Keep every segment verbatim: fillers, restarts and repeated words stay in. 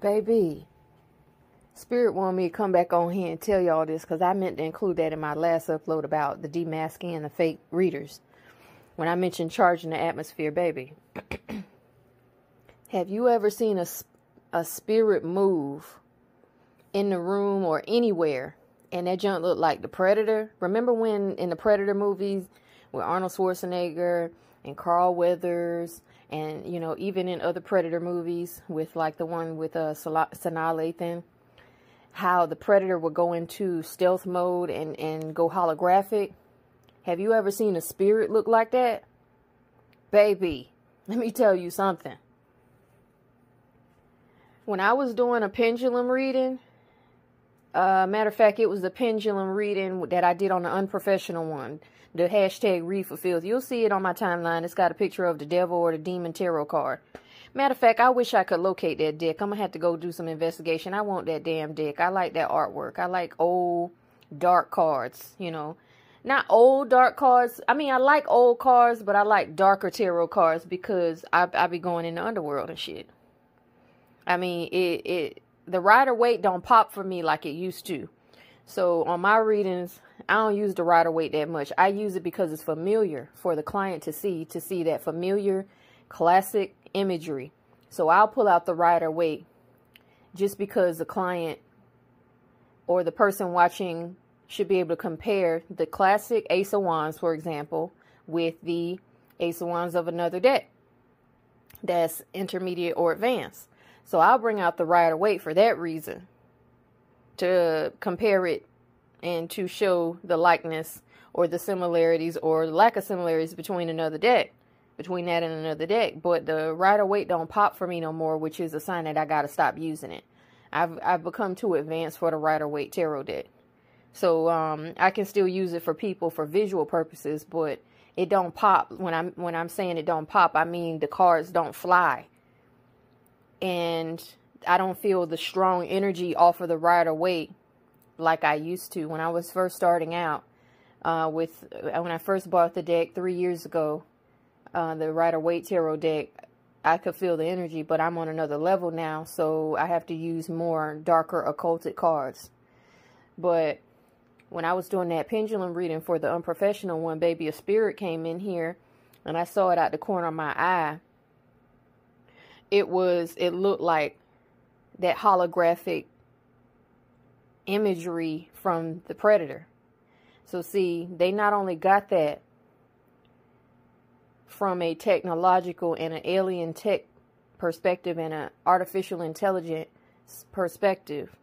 Baby, Spirit wanted me to come back on here and tell y'all this because I meant to include that in my last upload about the demasking and the fake readers. When I mentioned charging the atmosphere, baby. Have you ever seen a, a spirit move in the room or anywhere and that junk looked like the Predator? Remember when in the Predator movies with Arnold Schwarzenegger and Carl Weathers and, you know, even in other Predator movies with like the one with uh, Sanaa Lathan, how the Predator would go into stealth mode and, and go holographic? Have you ever seen a spirit look like that? Baby, let me tell you something. When I was doing a pendulum reading, uh, matter of fact, it was the pendulum reading that I did on the unprofessional one, the hashtag readfulfills. You'll see it on my timeline. It's got a picture of the devil or the demon tarot card. Matter of fact, I wish I could locate that deck. I'm going to have to go do some investigation. I want that damn deck. I like that artwork. I like old dark cards, you know. Not old dark cards. I mean, I like old cards, but I like darker tarot cards because I, I be going in the underworld and shit. I mean, it, it the Rider Waite don't pop for me like it used to. So on my readings, I don't use the Rider Waite that much. I use it because it's familiar for the client to see, to see that familiar classic imagery. So I'll pull out the Rider Waite just because the client or the person watching should be able to compare the classic Ace of Wands, for example, with the Ace of Wands of another deck that's intermediate or advanced. So I'll bring out the Rider Waite for that reason, to compare it and to show the likeness or the similarities or lack of similarities between another deck, between that and another deck. But the Rider Waite don't pop for me no more, which is a sign that I got to stop using it. I've, I've become too advanced for the Rider Waite tarot deck. So um, I can still use it for people for visual purposes, but it don't pop. When I'm when I'm saying it don't pop, I mean the cards don't fly, and I don't feel the strong energy off of the Rider Waite like I used to when I was first starting out. Uh, with when I first bought the deck three years ago, uh, the Rider Waite tarot deck, I could feel the energy, but I'm on another level now, so I have to use more darker occulted cards, but. When I was doing that pendulum reading for the unprofessional one, baby, a spirit came in here and I saw it out the corner of my eye. It was, it looked like that holographic imagery from the Predator. So see, they not only got that from a technological and an alien tech perspective and an artificial intelligence perspective.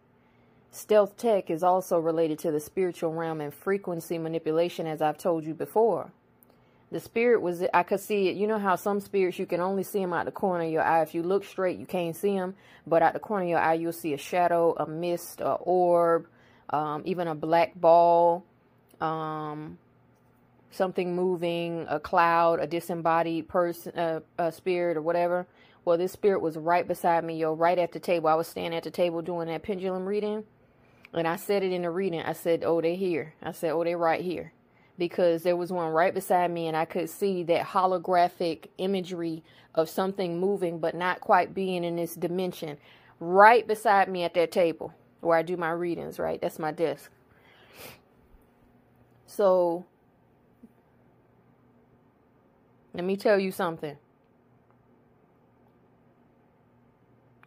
Stealth tech is also related to the spiritual realm and frequency manipulation, as I've told you before. The spirit was, I could see it. You know how some spirits, you can only see them out the corner of your eye. If you look straight, you can't see them. But out the corner of your eye, you'll see a shadow, a mist, an orb, um, even a black ball, um, something moving, a cloud, a disembodied person, uh, a spirit or whatever. Well, this spirit was right beside me, yo, right at the table. I was standing at the table doing that pendulum reading. And I said it in the reading. I said, oh, they're here. I said, oh, they're right here. Because there was one right beside me and I could see that holographic imagery of something moving but not quite being in this dimension. Right beside me at that table where I do my readings, right? That's my desk. So, let me tell you something.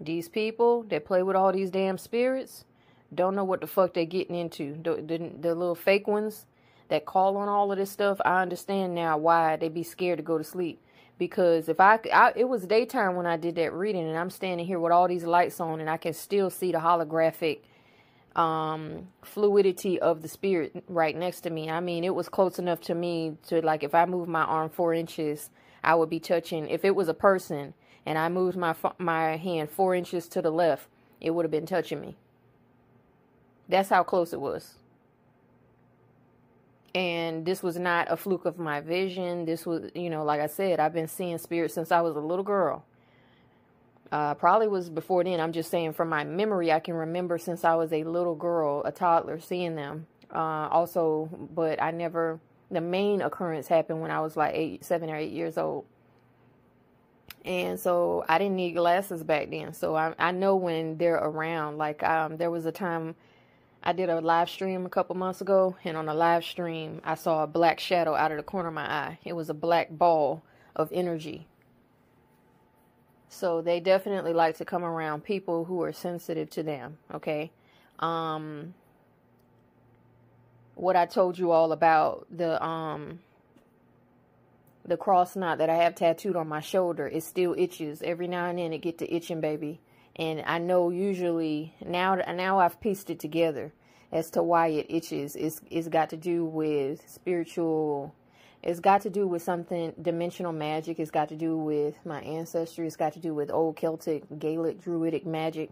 These people that play with all these damn spirits don't know what the fuck they're getting into. The, the, the little fake ones that call on all of this stuff, I understand now why they be scared to go to sleep. Because if I, I, it was daytime when I did that reading, and I'm standing here with all these lights on, and I can still see the holographic um, fluidity of the spirit right next to me. I mean, it was close enough to me to, like, if I moved my arm four inches, I would be touching. If it was a person, and I moved my, my hand four inches to the left, it would have been touching me. That's how close it was. And this was not a fluke of my vision. This was, you know, like I said, I've been seeing spirits since I was a little girl. Uh, probably was before then. I'm just saying from my memory, I can remember since I was a little girl, a toddler, seeing them. Uh, also, but I never, the main occurrence happened when I was like eight, seven or eight years old. And so I didn't need glasses back then. So I, I know when they're around. Like um, there was a time I did a live stream a couple months ago. And on a live stream, I saw a black shadow out of the corner of my eye. It was a black ball of energy. So they definitely like to come around people who are sensitive to them. Okay. Um, what I told you all about the... Um, The cross knot that I have tattooed on my shoulder, it still itches. Every now and then it get to itching, baby. And I know usually, now now I've pieced it together as to why it itches. It's, it's got to do with spiritual, it's got to do with something, dimensional magic. It's got to do with my ancestry. It's got to do with old Celtic, Gaelic, Druidic magic.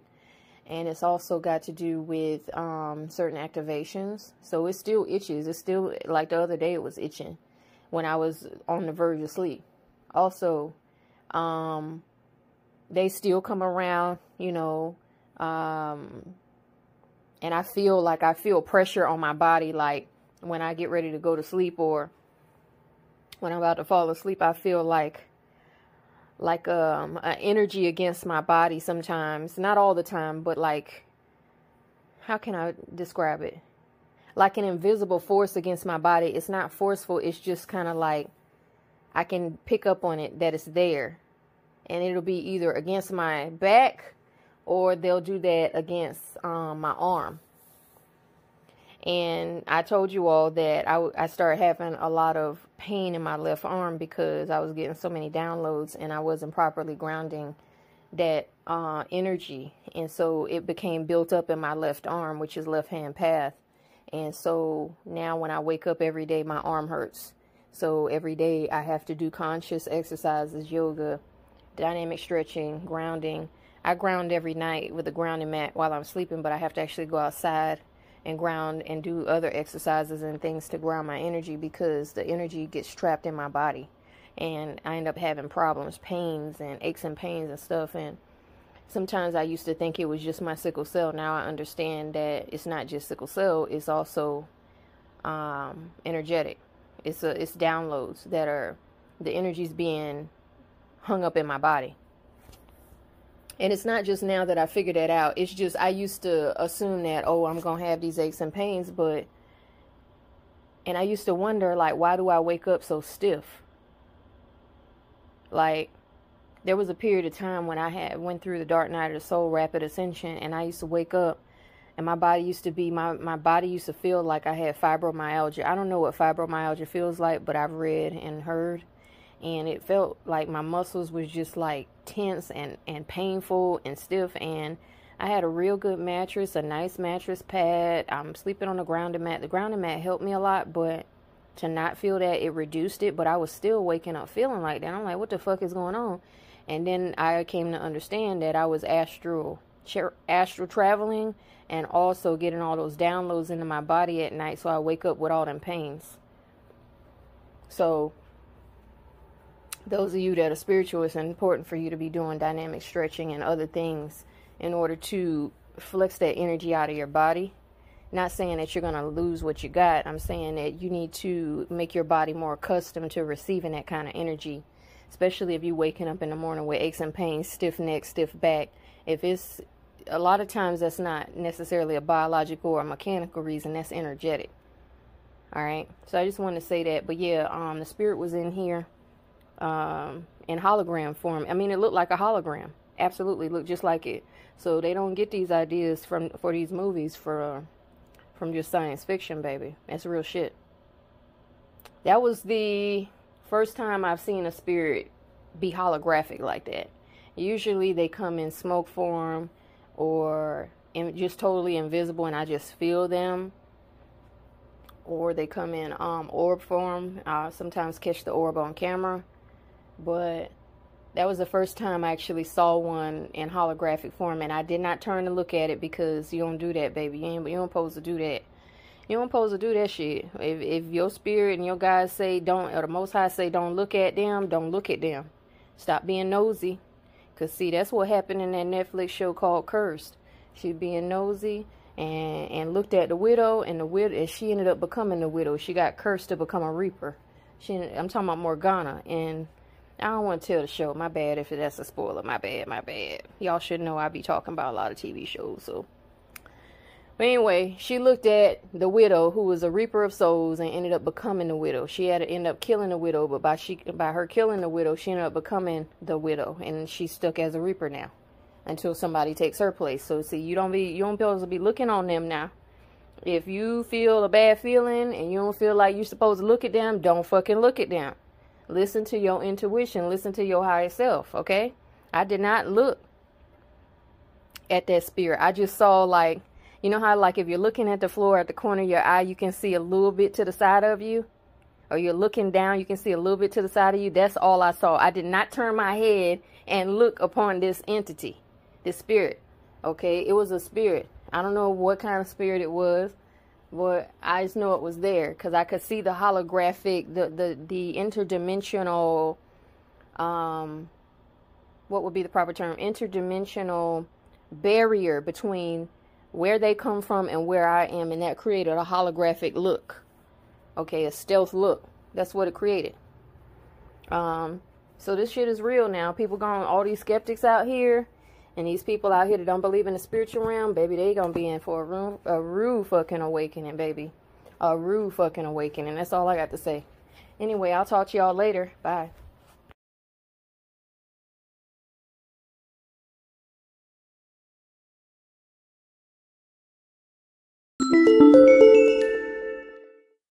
And it's also got to do with um, certain activations. So it still itches. It's still, like the other day it was itching. When I was on the verge of sleep. Also, um, they still come around, you know, um, and I feel like I feel pressure on my body. Like when I get ready to go to sleep or when I'm about to fall asleep, I feel like, like, um, an energy against my body sometimes, not all the time, but like, how can I describe it? Like an invisible force against my body. It's not forceful. It's just kind of like I can pick up on it that it's there. And it'll be either against my back or they'll do that against um, my arm. And I told you all that I, I started having a lot of pain in my left arm because I was getting so many downloads and I wasn't properly grounding that uh, energy. And so it became built up in my left arm, which is left hand path. And so now when I wake up every day, my arm hurts. So every day I have to do conscious exercises, yoga, dynamic stretching, grounding. I ground every night with a grounding mat while I'm sleeping, but I have to actually go outside and ground and do other exercises and things to ground my energy because the energy gets trapped in my body. And I end up having problems, pains and aches and pains and stuff. And sometimes I used to think it was just my sickle cell. Now I understand that it's not just sickle cell. It's also um, energetic. It's a, it's downloads that are, the energy's being hung up in my body. And it's not just now that I figured that out. It's just I used to assume that, oh, I'm going to have these aches and pains. But, and I used to wonder, like, why do I wake up so stiff? Like, there was a period of time when I had went through the dark night of the soul, rapid ascension, and I used to wake up and my body used to be, my, my body used to feel like I had fibromyalgia. I don't know what fibromyalgia feels like, but I've read and heard, and it felt like my muscles was just like tense and, and painful and stiff, and I had a real good mattress, a nice mattress pad. I'm sleeping on the grounding mat. The grounding mat helped me a lot, but to not feel that, it reduced it, but I was still waking up feeling like that. I'm like, what the fuck is going on? And then I came to understand that I was astral, astral traveling and also getting all those downloads into my body at night. So I wake up with all them pains. So those of you that are spiritual, it's important for you to be doing dynamic stretching and other things in order to flex that energy out of your body. Not saying that you're going to lose what you got. I'm saying that you need to make your body more accustomed to receiving that kind of energy. Especially if you're waking up in the morning with aches and pains, stiff neck, stiff back. If it's, a lot of times that's not necessarily a biological or a mechanical reason, that's energetic. All right. So I just wanted to say that. But yeah, um, the spirit was in here um, in hologram form. I mean, it looked like a hologram. Absolutely looked just like it. So they don't get these ideas from for these movies for uh, from just science fiction, baby. That's real shit. That was the first time I've seen a spirit be holographic like that. Usually they come in smoke form or in just totally invisible and I just feel them. Or they come in um, orb form. I sometimes catch the orb on camera. But that was the first time I actually saw one in holographic form. And I did not turn to look at it because you don't do that, baby. You ain't, you don't supposed to do that. You don't supposed to do that shit. If, if your spirit and your guys say don't, or the Most High say don't look at them, don't look at them. Stop being nosy. Because, see, that's what happened in that Netflix show called Cursed. She being nosy and, and looked at the widow, and the widow, and she ended up becoming the widow. She got cursed to become a reaper. She, I'm talking about Morgana in I don't want to tell the show. My bad if that's a spoiler. My bad, my bad. Y'all should know I be talking about a lot of T V shows, so. But anyway, she looked at the widow, who was a reaper of souls, and ended up becoming the widow. She had to end up killing the widow, but by she by her killing the widow, she ended up becoming the widow, and she's stuck as a reaper now until somebody takes her place. So see, you don't be you don't be able to be looking on them now. If you feel a bad feeling and you don't feel like you're supposed to look at them, don't fucking look at them. Listen to your intuition. Listen to your higher self, okay? I did not look at that spirit. I just saw, like, you know how, like, if you're looking at the floor at the corner of your eye, you can see a little bit to the side of you? Or you're looking down, you can see a little bit to the side of you? That's all I saw. I did not turn my head and look upon this entity, this spirit, okay? It was a spirit. I don't know what kind of spirit it was, but I just know it was there because I could see the holographic, the the the interdimensional, um, what would be the proper term? Interdimensional barrier between where they come from and where I am, and that created a holographic look. Okay, a stealth look. That's what it created. Um, so this shit is real now. People gone, all these skeptics out here. And these people out here that don't believe in the spiritual realm, baby, they gonna be in for a rude, a rude fucking awakening, baby. A rude fucking awakening. That's all I got to say. Anyway, I'll talk to y'all later. Bye.